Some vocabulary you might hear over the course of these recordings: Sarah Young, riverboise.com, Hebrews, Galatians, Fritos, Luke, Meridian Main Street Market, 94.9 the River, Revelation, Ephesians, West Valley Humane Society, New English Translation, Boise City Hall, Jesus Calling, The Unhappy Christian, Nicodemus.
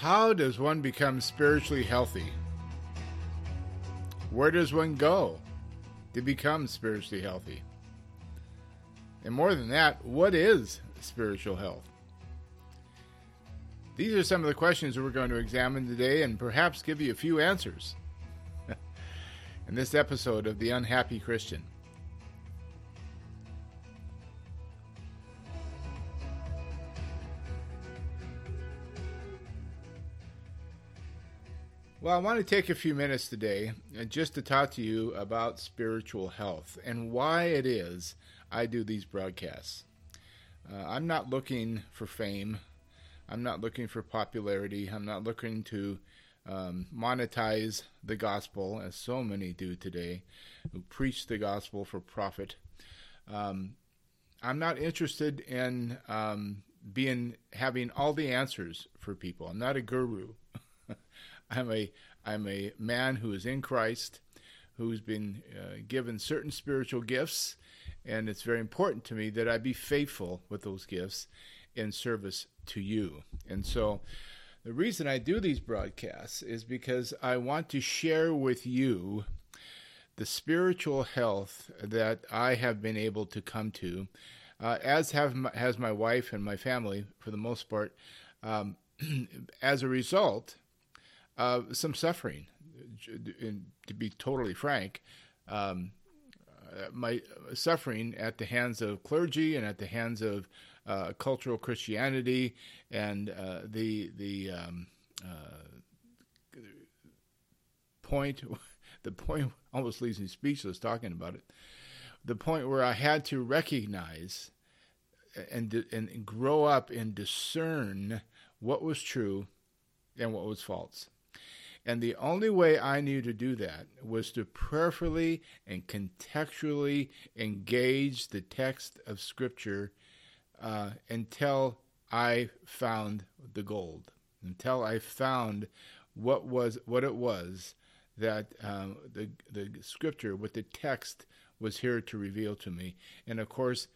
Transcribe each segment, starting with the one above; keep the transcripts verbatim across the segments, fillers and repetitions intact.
How does one become spiritually healthy? Where does one go to become spiritually healthy? And more than that, what is spiritual health? These are some of the questions that we're going to examine today and perhaps give you a few answers in this episode of The Unhappy Christian. Well, I want to take a few minutes today just to talk to you about spiritual health and why it is I do these broadcasts. Uh, I'm not looking for fame. I'm not looking for popularity. I'm not looking to um, monetize the gospel, as so many do today, who preach the gospel for profit. Um, I'm not interested in um, being having all the answers for people. I'm not a guru. I'm a I'm a man who is in Christ, who's been uh, given certain spiritual gifts, and it's very important to me that I be faithful with those gifts in service to you. And so the reason I do these broadcasts is because I want to share with you the spiritual health that I have been able to come to, uh, as have my, has my wife and my family, for the most part, um, as a result of uh, some suffering. And to be totally frank, um, my suffering at the hands of clergy and at the hands of Uh, cultural Christianity and uh, the the um, uh, point the point almost leaves me speechless talking about it. The point where I had to recognize and and grow up and discern what was true and what was false. And the only way I knew to do that was to prayerfully and contextually engage the text of Scripture. Uh, until I found the gold, until I found what was what it was that um, the the scripture, what the text was here to reveal to me. And of course,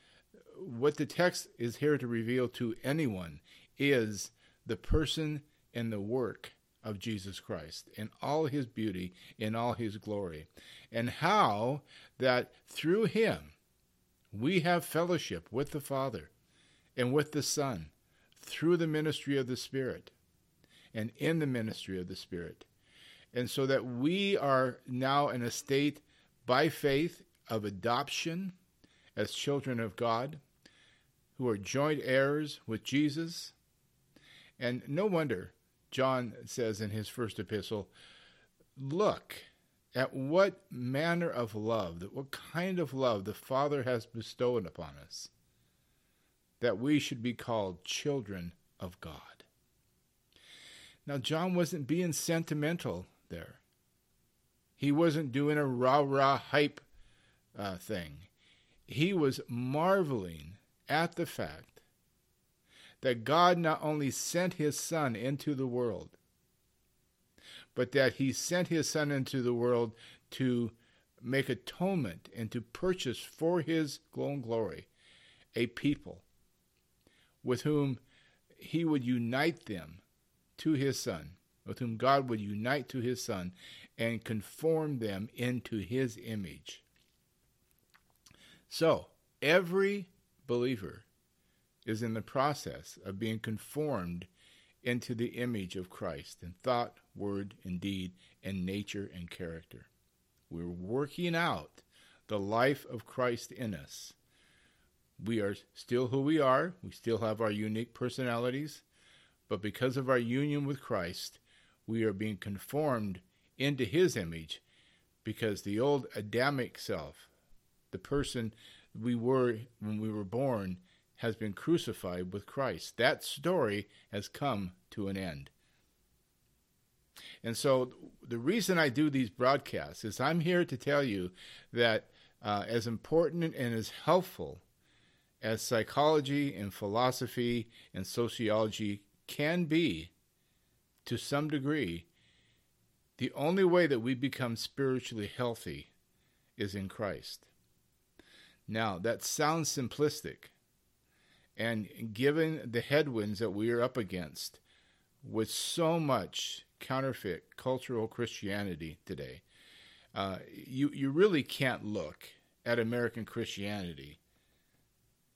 what the text is here to reveal to anyone is the person and the work of Jesus Christ in all his beauty, in all his glory, and how that through him we have fellowship with the Father and with the Son, through the ministry of the Spirit, and in the ministry of the Spirit. And so that we are now in a state, by faith, of adoption as children of God, who are joint heirs with Jesus. And no wonder John says in his first epistle, look at what manner of love, what kind of love the Father has bestowed upon us, that we should be called children of God. Now, John wasn't being sentimental there. He wasn't doing a rah-rah hype uh, thing. He was marveling at the fact that God not only sent his Son into the world, but that he sent his Son into the world to make atonement and to purchase for his own glory a people with whom he would unite them to his Son, with whom God would unite to his Son and conform them into his image. So, every believer is in the process of being conformed into the image of Christ in thought, word, and deed, and nature and character. We're working out the life of Christ in us. We are still who we are. We still have our unique personalities. But because of our union with Christ, we are being conformed into his image, because the old Adamic self, the person we were when we were born, has been crucified with Christ. That story has come to an end. And so the reason I do these broadcasts is I'm here to tell you that uh, as important and as helpful as psychology and philosophy and sociology can be, to some degree, the only way that we become spiritually healthy is in Christ. Now, that sounds simplistic, and given the headwinds that we are up against, with so much counterfeit cultural Christianity today, uh, you, you really can't look at American Christianity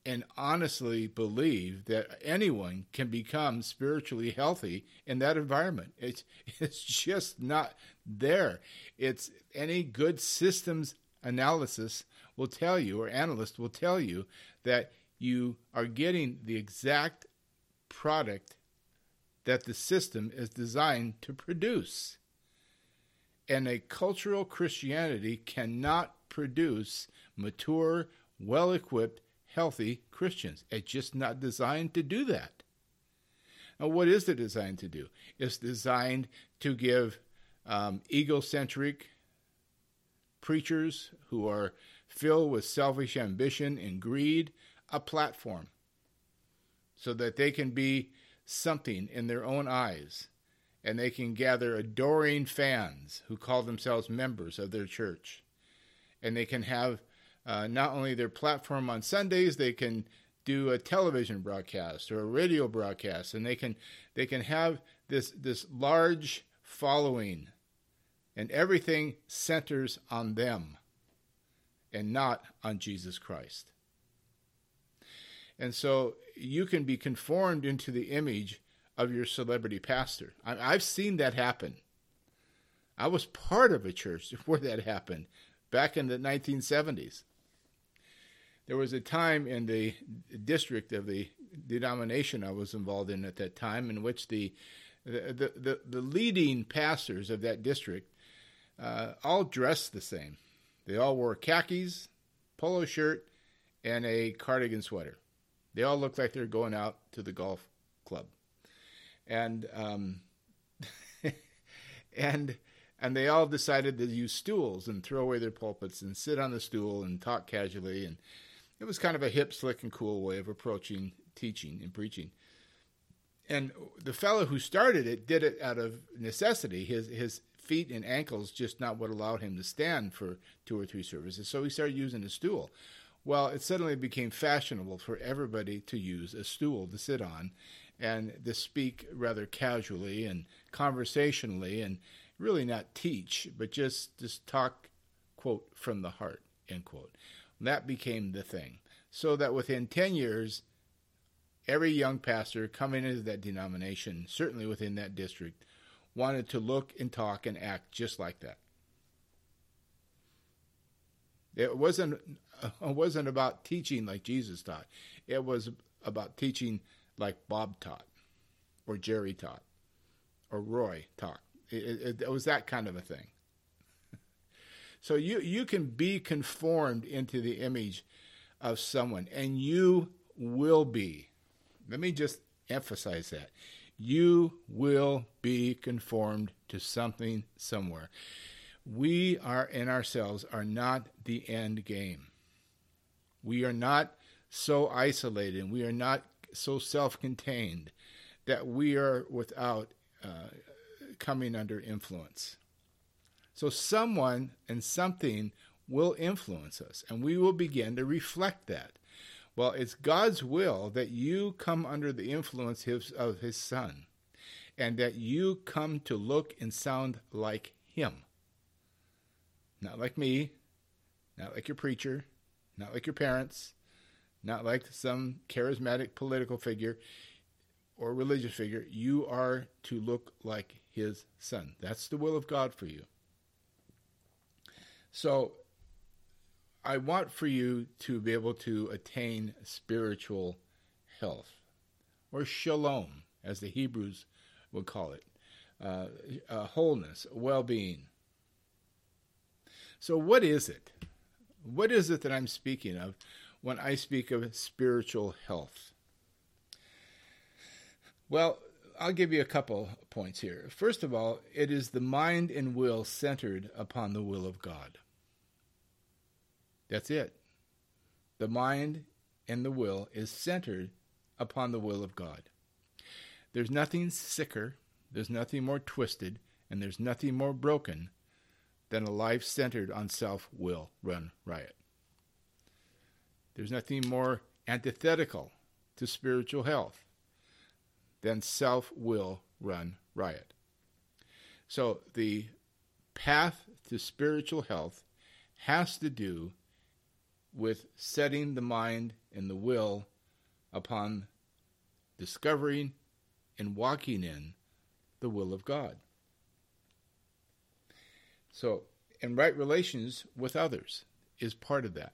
and honestly believe that anyone can become spiritually healthy in that environment. It's, it's just not there. It's any good systems analysis will tell you, or analyst will tell you, that you are getting the exact product that the system is designed to produce. And a cultural Christianity cannot produce mature, well-equipped, healthy Christians. It's just not designed to do that. Now, what is it designed to do? It's designed to give um, egocentric preachers who are filled with selfish ambition and greed a platform so that they can be something in their own eyes and they can gather adoring fans who call themselves members of their church. And they can have Uh, not only their platform on Sundays, they can do a television broadcast or a radio broadcast, and they can they can have this this large following, and everything centers on them and not on Jesus Christ. And so you can be conformed into the image of your celebrity pastor. I, I've seen that happen. I was part of a church before that happened back in the nineteen seventies. There was a time in the district of the denomination I was involved in at that time in which the the, the, the leading pastors of that district uh, all dressed the same. They all wore khakis, polo shirt, and a cardigan sweater. They all looked like they were going out to the golf club. And um, and and they all decided to use stools and throw away their pulpits and sit on the stool and talk casually, and it was kind of a hip, slick, and cool way of approaching teaching and preaching. And the fellow who started it did it out of necessity. His his feet and ankles just not what allowed him to stand for two or three services, so he started using a stool. Well, it suddenly became fashionable for everybody to use a stool to sit on and to speak rather casually and conversationally and really not teach, but just, just talk, quote, from the heart, end quote. That became the thing. So that within ten years, every young pastor coming into that denomination, certainly within that district, wanted to look and talk and act just like that. It wasn't, it wasn't about teaching like Jesus taught. It was about teaching like Bob taught, or Jerry taught, or Roy taught. It, it, it was that kind of a thing. So you, you can be conformed into the image of someone, and you will be. Let me just emphasize that. You will be conformed to something somewhere. We are in ourselves are not the end game. We are not so isolated. We are not so self-contained that we are without uh, coming under influence. So someone and something will influence us, and we will begin to reflect that. Well, it's God's will that you come under the influence of his Son, and that you come to look and sound like him. Not like me, not like your preacher, not like your parents, not like some charismatic political figure or religious figure. You are to look like his Son. That's the will of God for you. So I want for you to be able to attain spiritual health, or shalom, as the Hebrews would call it, uh, uh, wholeness, well-being. So what is it? What is it that I'm speaking of when I speak of spiritual health? Well, I'll give you a couple points here. First of all, it is the mind and will centered upon the will of God. That's it. The mind and the will is centered upon the will of God. There's nothing sicker, there's nothing more twisted, and there's nothing more broken than a life centered on self-will run riot. There's nothing more antithetical to spiritual health than self-will run riot. So the path to spiritual health has to do with setting the mind and the will upon discovering and walking in the will of God. So, and right relations with others is part of that.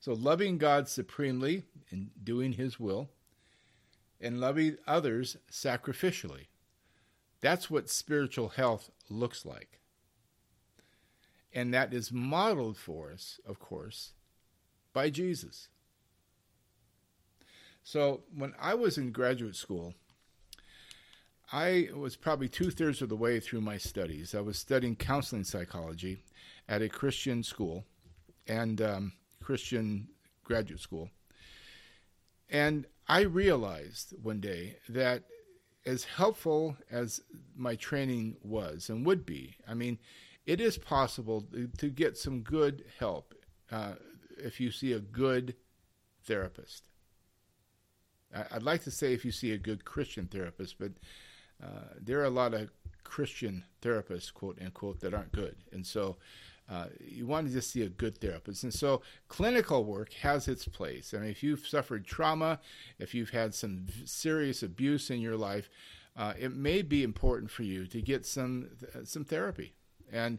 So loving God supremely and doing His will, and loving others sacrificially. That's what spiritual health looks like. And that is modeled for us, of course, by Jesus. So when I was in graduate school, I was probably two-thirds of the way through my studies. I was studying counseling psychology at a Christian school and um, Christian graduate school. And I realized one day that as helpful as my training was and would be, I mean, it is possible to get some good help uh, if you see a good therapist. I'd like to say if you see a good Christian therapist, but uh, there are a lot of Christian therapists, quote unquote, that aren't good. And so uh, you want to just see a good therapist. And so clinical work has its place. I mean, if you've suffered trauma, if you've had some serious abuse in your life, uh, it may be important for you to get some some therapy and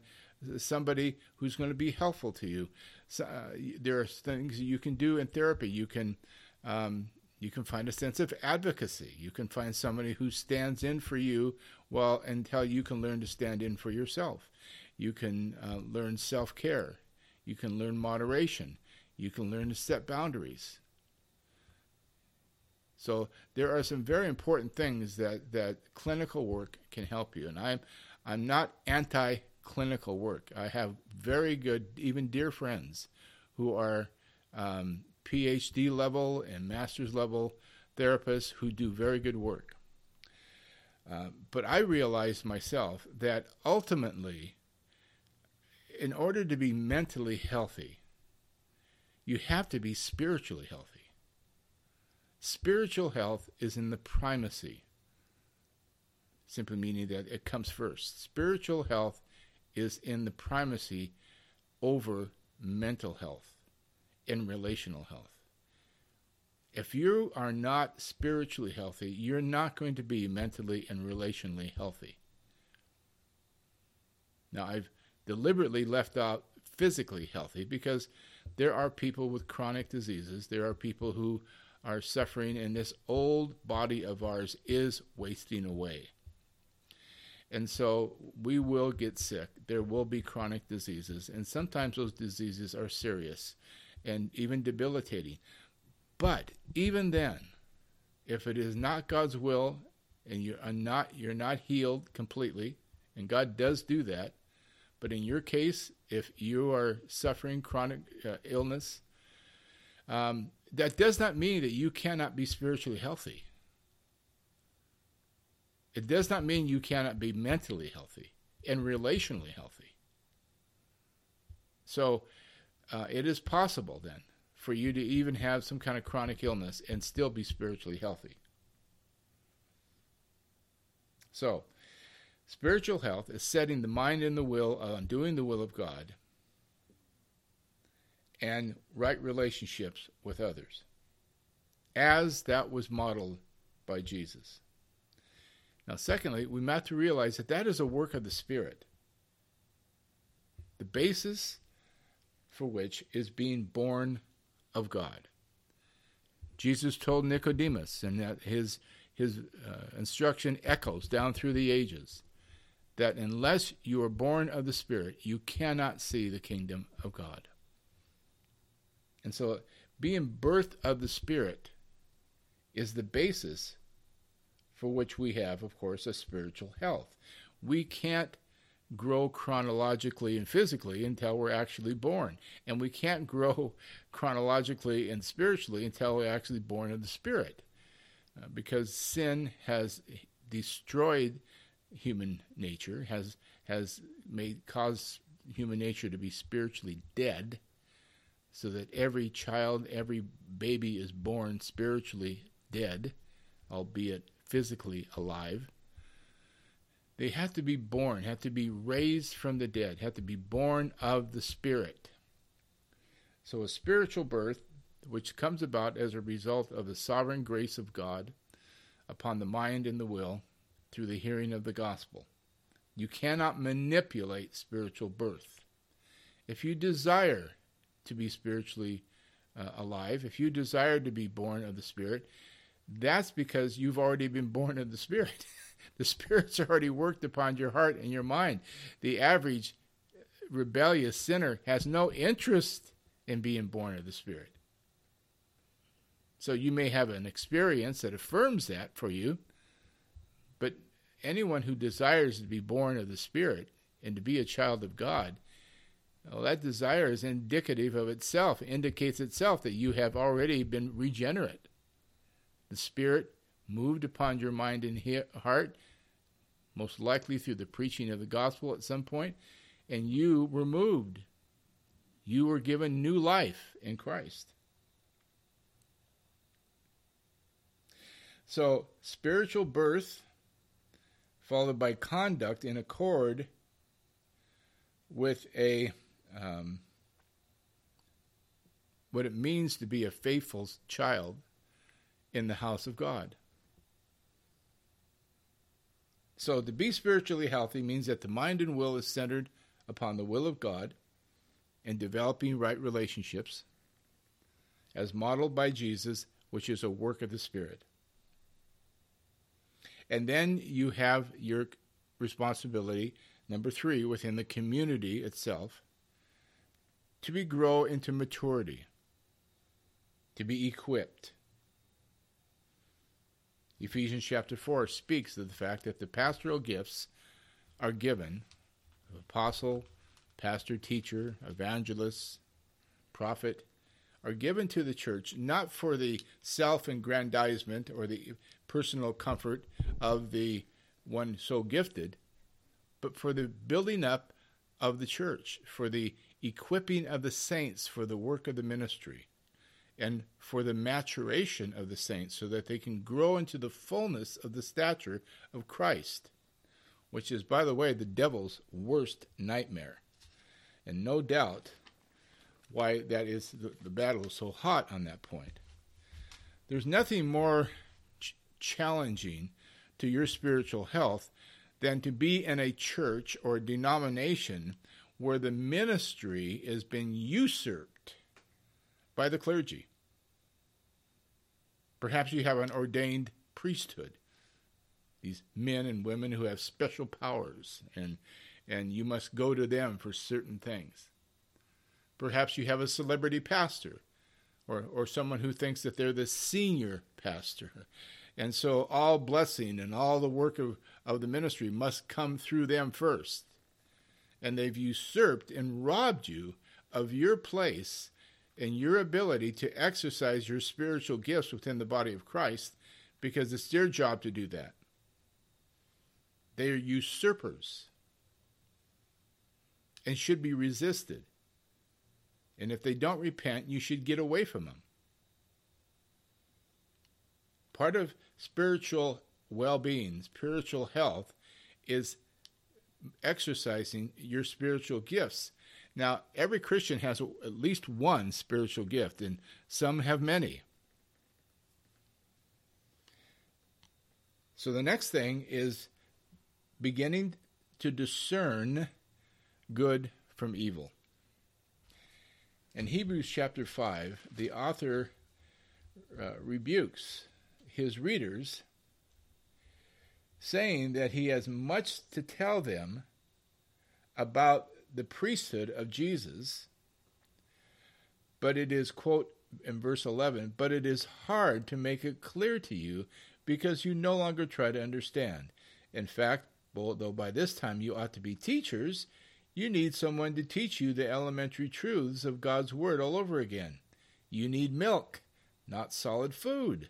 somebody who's going to be helpful to you. So, uh, there are things you can do in therapy. You can... Um, You can find a sense of advocacy. You can find somebody who stands in for you well, until you can learn to stand in for yourself. You can uh, learn self-care. You can learn moderation. You can learn to set boundaries. So there are some very important things that, that clinical work can help you. And I'm, I'm not anti-clinical work. I have very good, even dear friends who are... Um, PhD level and master's level therapists who do very good work. Uh, but I realized myself that ultimately, in order to be mentally healthy, you have to be spiritually healthy. Spiritual health is in the primacy, simply meaning that it comes first. Spiritual health is in the primacy over mental health. In relational health. If you are not spiritually healthy, you're not going to be mentally and relationally healthy. Now, I've deliberately left out physically healthy because there are people with chronic diseases. There are people who are suffering, and this old body of ours is wasting away. And so we will get sick. There will be chronic diseases, and sometimes those diseases are serious and even debilitating. But even then, if it is not God's will and you're not you're not healed completely, and God does do that, but in your case, if you are suffering chronic uh, illness, um, that does not mean that you cannot be spiritually healthy. It does not mean you cannot be mentally healthy and relationally healthy. So, Uh, it is possible, then, for you to even have some kind of chronic illness and still be spiritually healthy. So, spiritual health is setting the mind and the will on doing the will of God and right relationships with others, as that was modeled by Jesus. Now, secondly, we have to realize that that is a work of the Spirit. The basis for which is being born of God. Jesus told Nicodemus, and that his his uh, instruction echoes down through the ages, that unless you are born of the Spirit, you cannot see the kingdom of God. And so being birthed of the Spirit is the basis for which we have, of course, a spiritual health. We can't grow chronologically and physically until we're actually born. And we can't grow chronologically and spiritually until we're actually born of the Spirit, uh, because sin has destroyed human nature, has has made caused human nature to be spiritually dead, so that every child, every baby is born spiritually dead, albeit physically alive. They have to be born, have to be raised from the dead, have to be born of the Spirit. So a spiritual birth, which comes about as a result of the sovereign grace of God upon the mind and the will through the hearing of the gospel. You cannot manipulate spiritual birth. If you desire to be spiritually uh, alive, if you desire to be born of the Spirit, that's because you've already been born of the Spirit. The Spirit's already worked upon your heart and your mind. The average rebellious sinner has no interest in being born of the Spirit. So you may have an experience that affirms that for you, but anyone who desires to be born of the Spirit and to be a child of God, well, that desire is indicative of itself, indicates itself that you have already been regenerate. The Spirit moved upon your mind and he- heart, most likely through the preaching of the gospel at some point, and you were moved. You were given new life in Christ. So, spiritual birth followed by conduct in accord with a um, what it means to be a faithful child in the house of God. So, to be spiritually healthy means that the mind and will is centered upon the will of God and developing right relationships as modeled by Jesus, which is a work of the Spirit. And then you have your responsibility, number three, within the community itself, to be grow into maturity, to be equipped. Ephesians chapter four speaks of the fact that the pastoral gifts are given, apostle, pastor, teacher, evangelist, prophet, are given to the church, not for the self-aggrandizement or the personal comfort of the one so gifted, but for the building up of the church, for the equipping of the saints, for the work of the ministry, and for the maturation of the saints, so that they can grow into the fullness of the stature of Christ, which is, by the way, the devil's worst nightmare. And no doubt why that is, the, the battle is so hot on that point. There's nothing more ch- challenging to your spiritual health than to be in a church or a denomination where the ministry has been usurped by the clergy. Perhaps you have an ordained priesthood, these men and women who have special powers, and and you must go to them for certain things. Perhaps you have a celebrity pastor or, or someone who thinks that they're the senior pastor. And so all blessing and all the work of, of the ministry must come through them first. And they've usurped and robbed you of your place and your ability to exercise your spiritual gifts within the body of Christ, because it's their job to do that. They are usurpers and should be resisted. And if they don't repent, you should get away from them. Part of spiritual well-being, spiritual health, is exercising your spiritual gifts. Now, every Christian has a, at least one spiritual gift, and some have many. So the next thing is beginning to discern good from evil. In Hebrews chapter five, the author uh, rebukes his readers, saying that he has much to tell them about the priesthood of Jesus, but it is, quote, in verse eleven, but it is hard to make it clear to you because you no longer try to understand. In fact, though by this time you ought to be teachers, you need someone to teach you the elementary truths of God's Word all over again. You need milk, not solid food.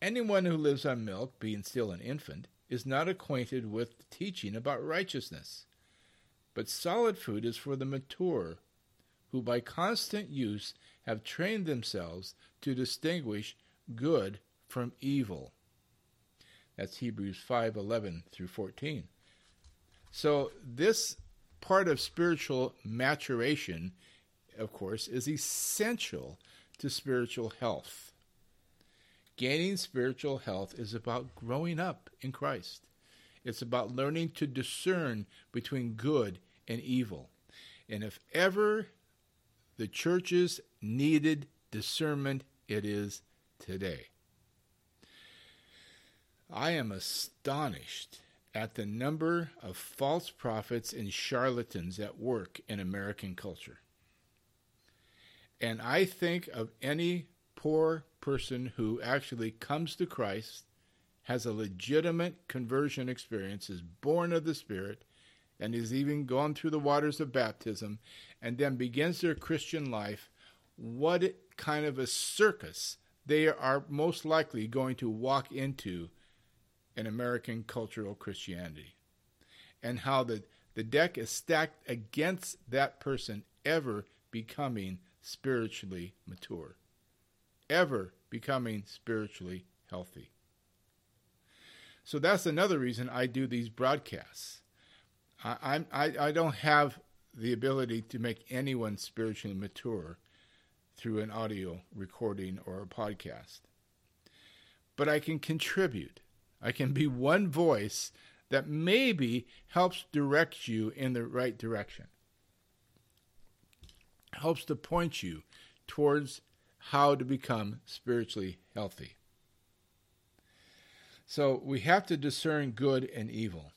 Anyone who lives on milk, being still an infant, is not acquainted with the teaching about righteousness. But solid food is for the mature, who by constant use have trained themselves to distinguish good from evil. That's Hebrews five eleven through fourteen. So this part of spiritual maturation, of course, is essential to spiritual health. Gaining spiritual health is about growing up in Christ. It's about learning to discern between good and evil. And if ever the churches needed discernment, it is today. I am astonished at the number of false prophets and charlatans at work in American culture. And I think of any poor person who actually comes to Christ, has a legitimate conversion experience, is born of the Spirit, and has even gone through the waters of baptism, and then begins their Christian life, what kind of a circus they are most likely going to walk into in American cultural Christianity, and how the, the deck is stacked against that person ever becoming spiritually mature, ever becoming spiritually healthy. So that's another reason I do these broadcasts. I, I, I don't have the ability to make anyone spiritually mature through an audio recording or a podcast. But I can contribute. I can be one voice that maybe helps direct you in the right direction. Helps to point you towards how to become spiritually healthy. So we have to discern good and evil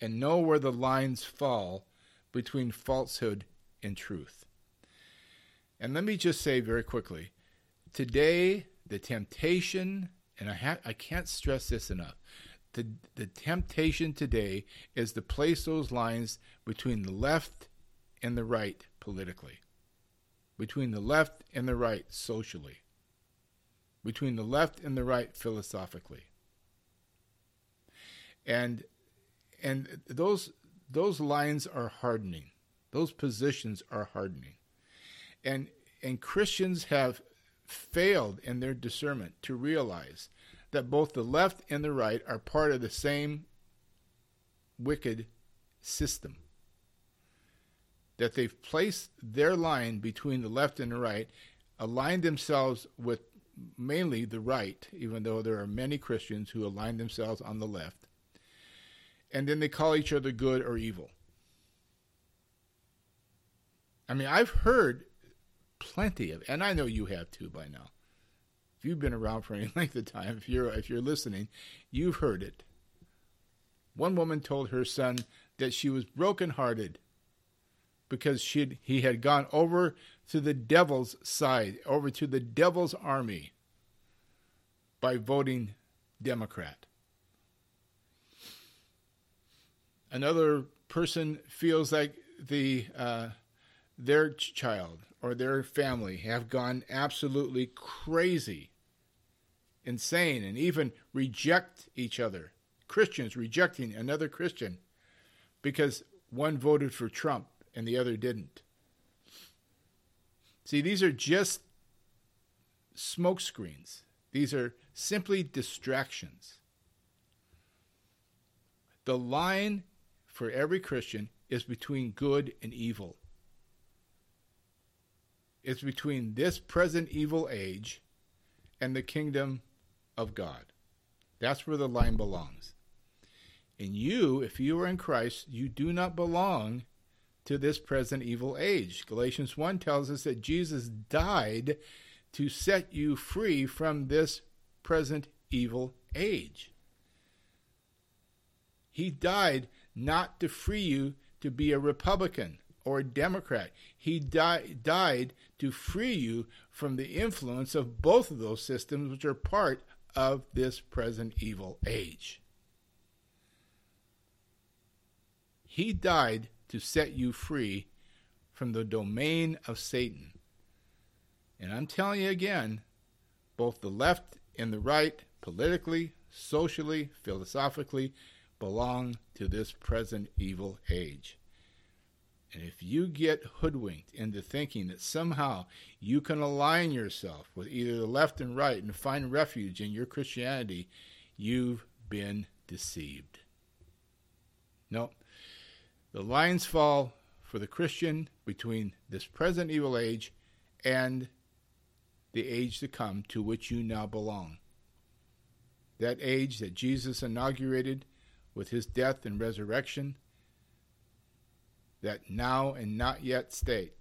and know where the lines fall between falsehood and truth. And let me just say very quickly, today the temptation, and I, ha- I can't stress this enough, the, the temptation today is to place those lines between the left and the right politically, between the left and the right socially, between the left and the right philosophically. And and those those lines are hardening. Those positions are hardening. And and Christians have failed in their discernment to realize that both the left and the right are part of the same wicked system. That they've placed their line between the left and the right, aligned themselves with mainly the right, even though there are many Christians who align themselves on the left, and then they call each other good or evil. I mean, I've heard plenty of, and I know you have too by now. If you've been around for any length of time, if you're if you're listening, you've heard it. One woman told her son that she was brokenhearted because she he had gone over to the devil's side, over to the devil's army by voting Democrat. Another person feels like the uh, their child or their family have gone absolutely crazy, insane, and even reject each other. Christians rejecting another Christian because one voted for Trump and the other didn't. See, these are just smoke screens. These are simply distractions. The line for every Christian is between good and evil. It's between this present evil age and the kingdom of God. That's where the line belongs. And you, if you are in Christ, you do not belong to this present evil age. Galatians one tells us that Jesus died to set you free from this present evil age. He died not to free you to be a Republican or a Democrat. He di- died to free you from the influence of both of those systems, which are part of this present evil age. He died to set you free from the domain of Satan. And I'm telling you again, both the left and the right, politically, socially, philosophically, belong to this present evil age. And if you get hoodwinked into thinking that somehow you can align yourself with either the left and right and find refuge in your Christianity, you've been deceived. No, the lines fall for the Christian between this present evil age and the age to come, to which you now belong. That age that Jesus inaugurated with his death and resurrection, that now and not yet state,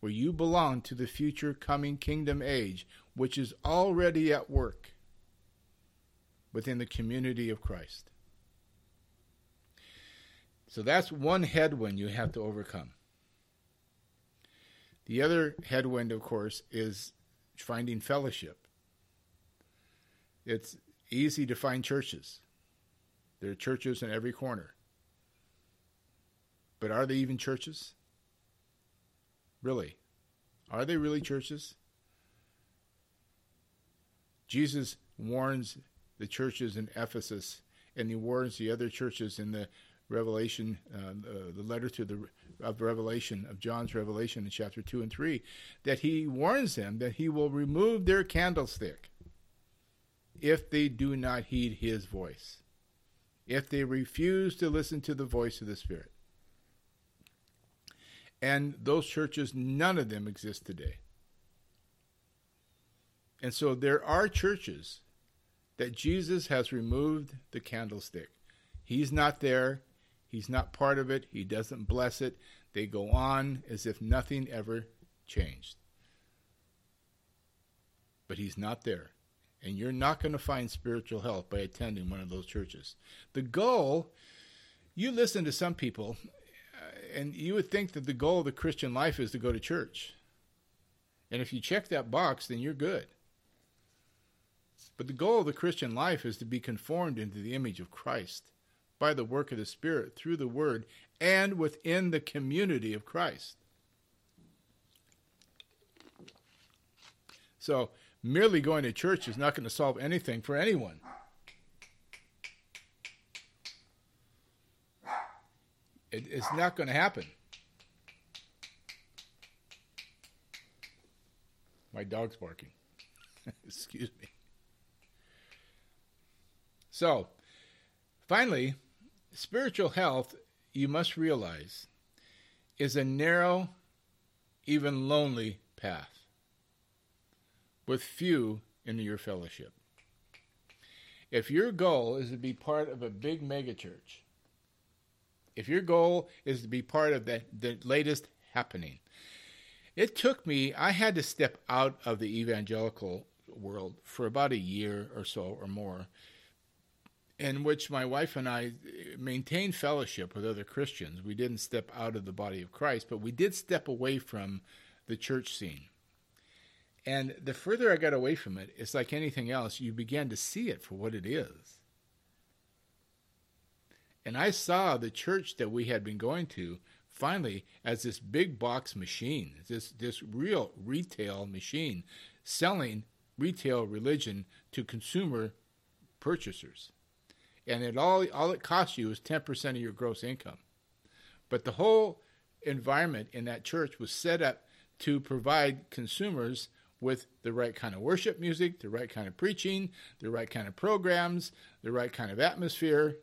where you belong to the future coming kingdom age, which is already at work within the community of Christ. So that's one headwind you have to overcome. The other headwind, of course, is finding fellowship. It's easy to find churches. There are churches in every corner. But are they even churches? Really? Are they really churches? Jesus warns the churches in Ephesus, and he warns the other churches in the Revelation, uh, uh, the letter to the of Revelation, of John's Revelation in chapter two and three, that he warns them that he will remove their candlestick if they do not heed his voice, if they refuse to listen to the voice of the Spirit. And those churches, none of them exist today. And so there are churches that Jesus has removed the candlestick. He's not there. He's not part of it. He doesn't bless it. They go on as if nothing ever changed. But he's not there. And you're not going to find spiritual health by attending one of those churches. The goal, you listen to some people, and you would think that the goal of the Christian life is to go to church. And if you check that box, then you're good. But the goal of the Christian life is to be conformed into the image of Christ, by the work of the Spirit, through the Word, and within the community of Christ. So, merely going to church is not going to solve anything for anyone. It, it's not going to happen. My dog's barking. Excuse me. So, finally, spiritual health, you must realize, is a narrow, even lonely path with few in your fellowship. If your goal is to be part of a big megachurch, if your goal is to be part of the, the latest happening, it took me, I had to step out of the evangelical world for about a year or so or more, in which my wife and I maintained fellowship with other Christians. We didn't step out of the body of Christ, but we did step away from the church scene. And the further I got away from it, it's like anything else, you began to see it for what it is. And I saw the church that we had been going to finally as this big box machine, this, this real retail machine, selling retail religion to consumer purchasers. And it all, all it costs you is ten percent of your gross income. But the whole environment in that church was set up to provide consumers with the right kind of worship music, the right kind of preaching, the right kind of programs, the right kind of atmosphere,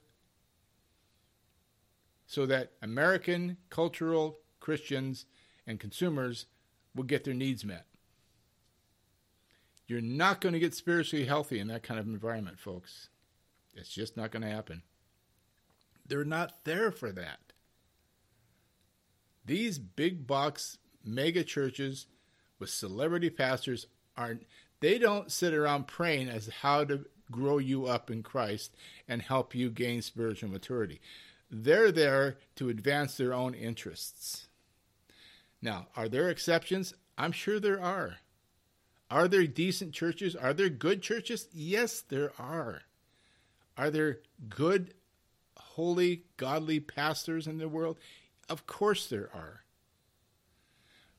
so that American cultural Christians and consumers will get their needs met. You're not going to get spiritually healthy in that kind of environment, folks. It's just not going to happen. They're not there for that. These big box mega churches with celebrity pastors aren't, they don't sit around praying as how to grow you up in Christ and help you gain spiritual maturity. They're there to advance their own interests. Now, are there exceptions? I'm sure there are. Are there decent churches? Are there good churches? Yes, there are. Are there good, holy, godly pastors in the world? Of course there are.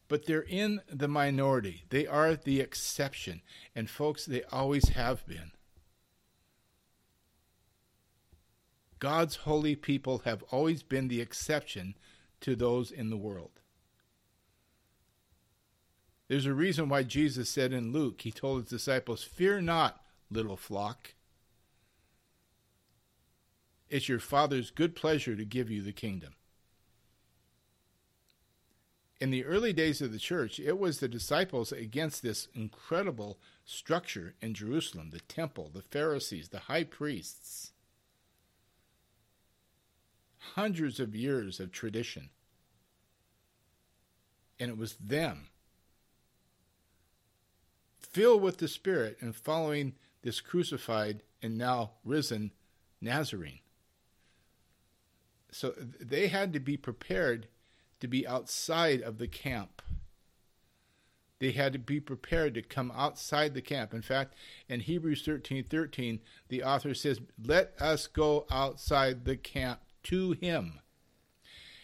But they're in the minority. They are the exception. And folks, they always have been. God's holy people have always been the exception to those in the world. There's a reason why Jesus said in Luke, he told his disciples, "Fear not, little flock." It's your Father's good pleasure to give you the kingdom. In the early days of the church, it was the disciples against this incredible structure in Jerusalem, the temple, the Pharisees, the high priests. Hundreds of years of tradition. And it was them, filled with the Spirit and following this crucified and now risen Nazarene. So they had to be prepared to be outside of the camp. They had to be prepared to come outside the camp. In fact, in Hebrews thirteen thirteen, the author says, "Let us go outside the camp to him."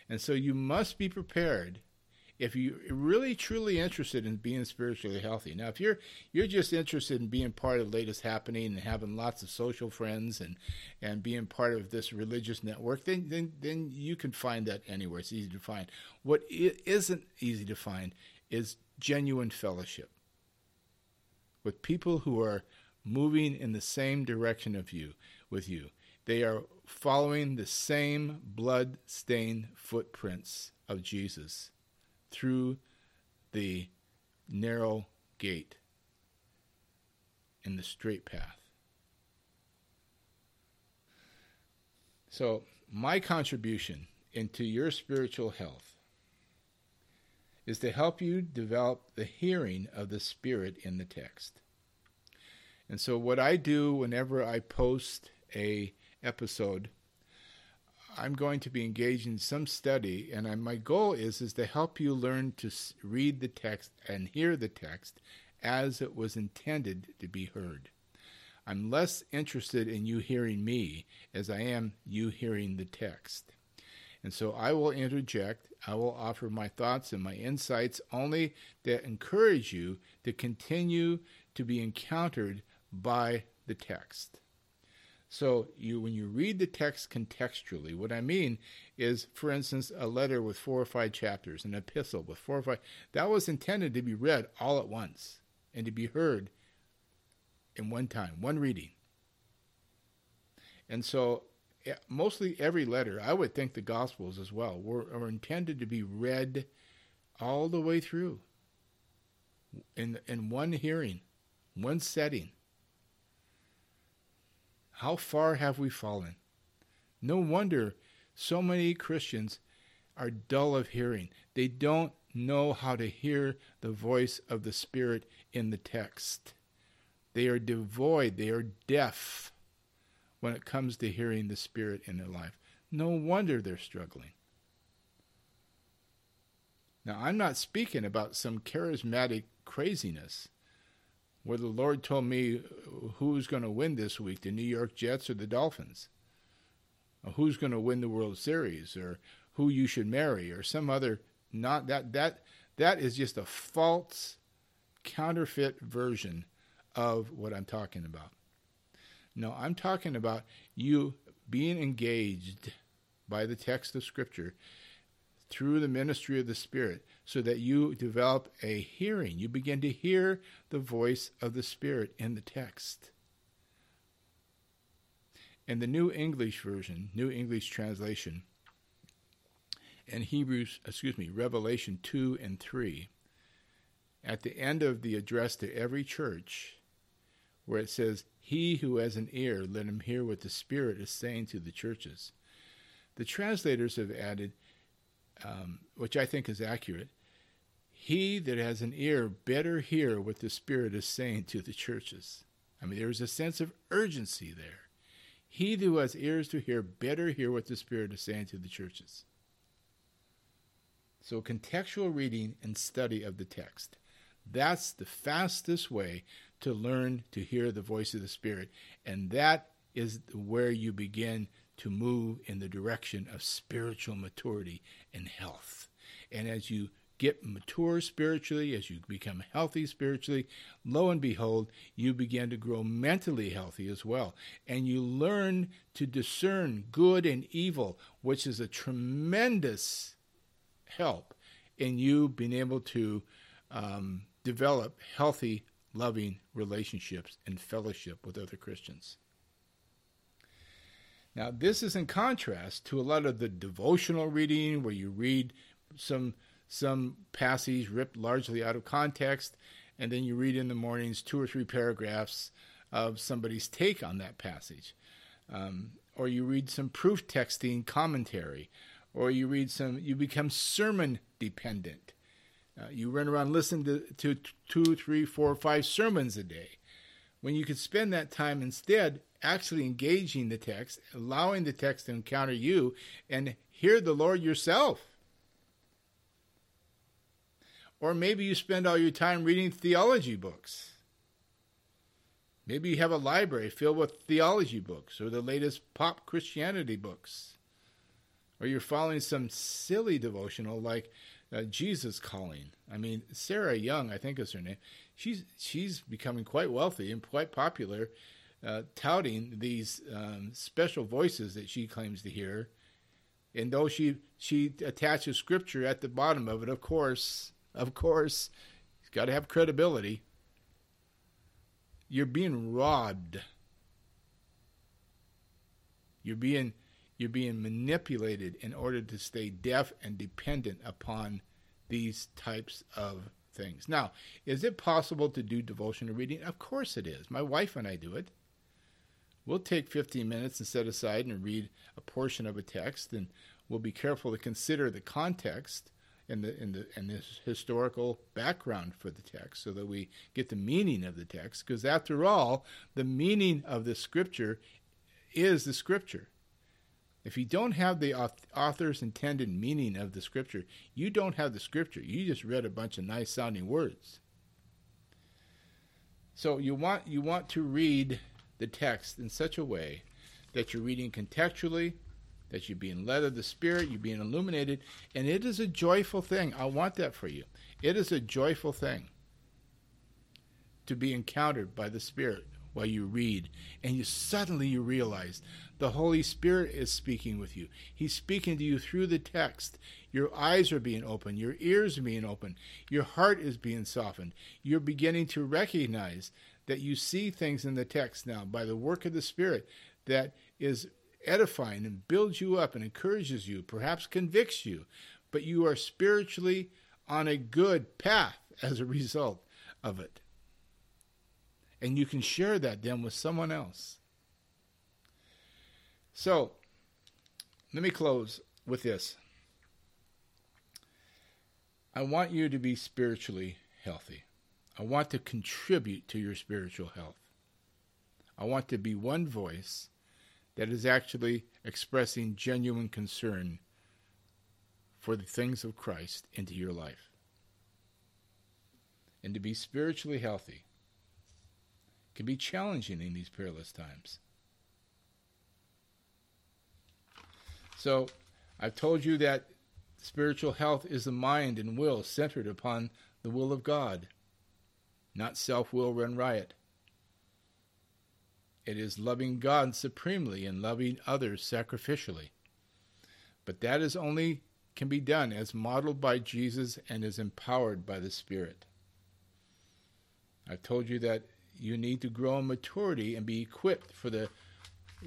And so you must be prepared if you're really truly interested in being spiritually healthy. Now, if you're you're just interested in being part of the latest happening and having lots of social friends and and being part of this religious network, then then, then you can find that anywhere. It's easy to find. What it isn't easy to find is genuine fellowship with people who are moving in the same direction of you with you. They are following the same blood-stained footprints of Jesus through the narrow gate in the straight path. So my contribution into your spiritual health is to help you develop the hearing of the Spirit in the text. And so what I do whenever I post a episode, I'm going to be engaged in some study, and I, my goal is is to help you learn to read the text and hear the text as it was intended to be heard. I'm less interested in you hearing me as I am you hearing the text. And so I will interject, I will offer my thoughts and my insights only that encourage you to continue to be encountered by the text. So you, when you read the text contextually, what I mean is, for instance, a letter with four or five chapters, an epistle with four or five, that was intended to be read all at once and to be heard in one time, one reading. And so mostly every letter, I would think the Gospels as well, were, were intended to be read all the way through in, in one hearing, one setting. How far have we fallen? No wonder so many Christians are dull of hearing. They don't know how to hear the voice of the Spirit in the text. They are devoid, they are deaf when it comes to hearing the Spirit in their life. No wonder they're struggling. Now, I'm not speaking about some charismatic craziness where the Lord told me who's going to win this week, the New York Jets or the Dolphins, or who's going to win the World Series, or who you should marry, or some other not that that that is just a false, counterfeit version of what I'm talking about. No, I'm talking about you being engaged by the text of Scripture through the ministry of the Spirit, so that you develop a hearing. You begin to hear the voice of the Spirit in the text. In the New English Version, New English Translation, in Hebrews, excuse me, Revelation two and three, at the end of the address to every church, where it says, "He who has an ear, let him hear what the Spirit is saying to the churches." The translators have added, Um, which I think is accurate, "He that has an ear better hear what the Spirit is saying to the churches." I mean, there is a sense of urgency there. He who has ears to hear better hear what the Spirit is saying to the churches. So contextual reading and study of the text. That's the fastest way to learn to hear the voice of the Spirit. And that is where you begin to move in the direction of spiritual maturity and health. And as you get mature spiritually, as you become healthy spiritually, lo and behold, you begin to grow mentally healthy as well. And you learn to discern good and evil, which is a tremendous help in you being able to um, develop healthy, loving relationships and fellowship with other Christians. Now, this is in contrast to a lot of the devotional reading where you read some some passage ripped largely out of context, and then you read in the mornings two or three paragraphs of somebody's take on that passage. Um, or you read some proof texting commentary, or you read some, you become sermon dependent. Uh, you run around listening to, to two, three, four, five sermons a day, when you could spend that time instead actually engaging the text, allowing the text to encounter you, and hear the Lord yourself. Or maybe you spend all your time reading theology books. Maybe you have a library filled with theology books or the latest pop Christianity books. Or you're following some silly devotional like uh, Jesus Calling. I mean, Sarah Young, I think is her name. She's she's becoming quite wealthy and quite popular, uh, touting these um, special voices that she claims to hear. And though she, she attaches scripture at the bottom of it, of course... Of course, you've got to have credibility. You're being robbed. You're being you're being manipulated in order to stay deaf and dependent upon these types of things. Now, is it possible to do devotional reading? Of course it is. My wife and I do it. We'll take fifteen minutes and set aside and read a portion of a text, and we'll be careful to consider the context and the in the and this historical background for the text, so that we get the meaning of the text, because after all, the meaning of the scripture is the scripture. If you don't have the author's intended meaning of the scripture, you don't have the scripture. You just read a bunch of nice sounding words. So you want you want to read the text in such a way that you're reading contextually, that you're being led of the Spirit, you're being illuminated, and it is a joyful thing. I want that for you. It is a joyful thing to be encountered by the Spirit while you read, and you suddenly you realize the Holy Spirit is speaking with you. He's speaking to you through the text. Your eyes are being opened. Your ears are being opened. Your heart is being softened. You're beginning to recognize that you see things in the text now by the work of the Spirit that is edifying and builds you up and encourages you, perhaps convicts you, but you are spiritually on a good path as a result of it. And you can share that then with someone else. So, let me close with this. I want you to be spiritually healthy. I want to contribute to your spiritual health. I want to be one voice that is actually expressing genuine concern for the things of Christ into your life. And to be spiritually healthy can be challenging in these perilous times. So, I've told you that spiritual health is the mind and will centered upon the will of God, not self-will run riot. It is loving God supremely and loving others sacrificially. But that is only can be done as modeled by Jesus and is empowered by the Spirit. I've told you that you need to grow in maturity and be equipped for the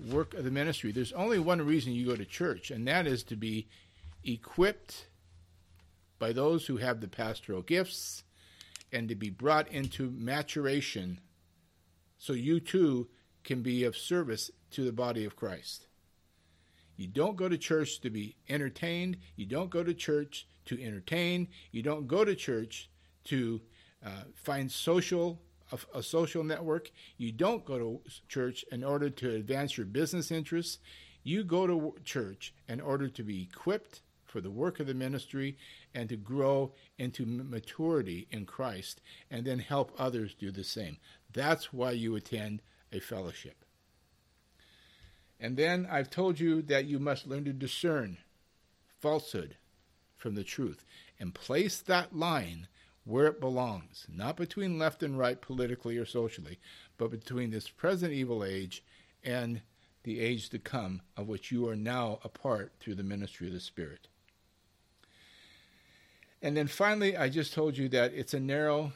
work of the ministry. There's only one reason you go to church, and that is to be equipped by those who have the pastoral gifts and to be brought into maturation so you too can be of service to the body of Christ. You don't go to church to be entertained. You don't go to church to entertain. You don't go to church to uh, find social a, a social network. You don't go to church in order to advance your business interests. You go to church in order to be equipped for the work of the ministry and to grow into maturity in Christ and then help others do the same. That's why you attend a fellowship. And then I've told you that you must learn to discern falsehood from the truth and place that line where it belongs, not between left and right politically or socially, but between this present evil age and the age to come, of which you are now a part through the ministry of the Spirit. And then finally, I just told you that it's a narrow,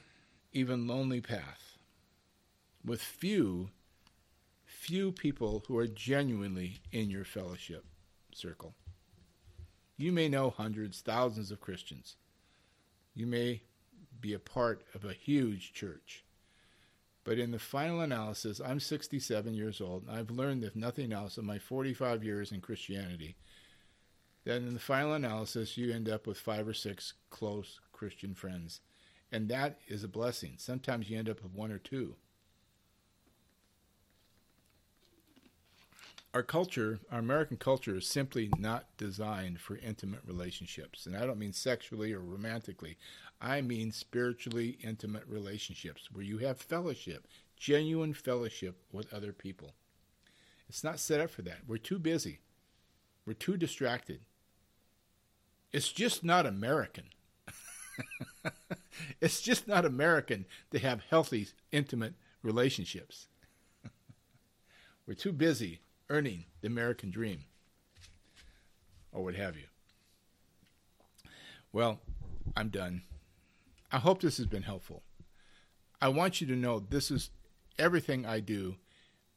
even lonely path with few few people who are genuinely in your fellowship circle. You may know hundreds, thousands of Christians. You may be a part of a huge church. But in the final analysis, I'm sixty-seven years old, and I've learned, if nothing else, in my forty-five years in Christianity, that in the final analysis, you end up with five or six close Christian friends. And that is a blessing. Sometimes you end up with one or two. Our culture, our American culture, is simply not designed for intimate relationships. And I don't mean sexually or romantically. I mean spiritually intimate relationships where you have fellowship, genuine fellowship with other people. It's not set up for that. We're too busy. We're too distracted. It's just not American. It's just not American to have healthy, intimate relationships. We're too busy earning the American dream, or what have you. Well, I'm done. I hope this has been helpful. I want you to know this is everything I do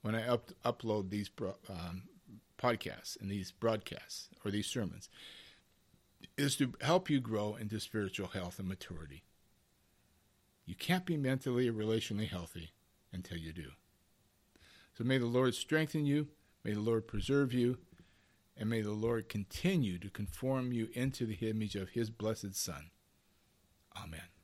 when I up, upload these um, podcasts and these broadcasts or these sermons, is to help you grow into spiritual health and maturity. You can't be mentally or relationally healthy until you do. So may the Lord strengthen you, may the Lord preserve you, and may the Lord continue to conform you into the image of his blessed Son. Amen.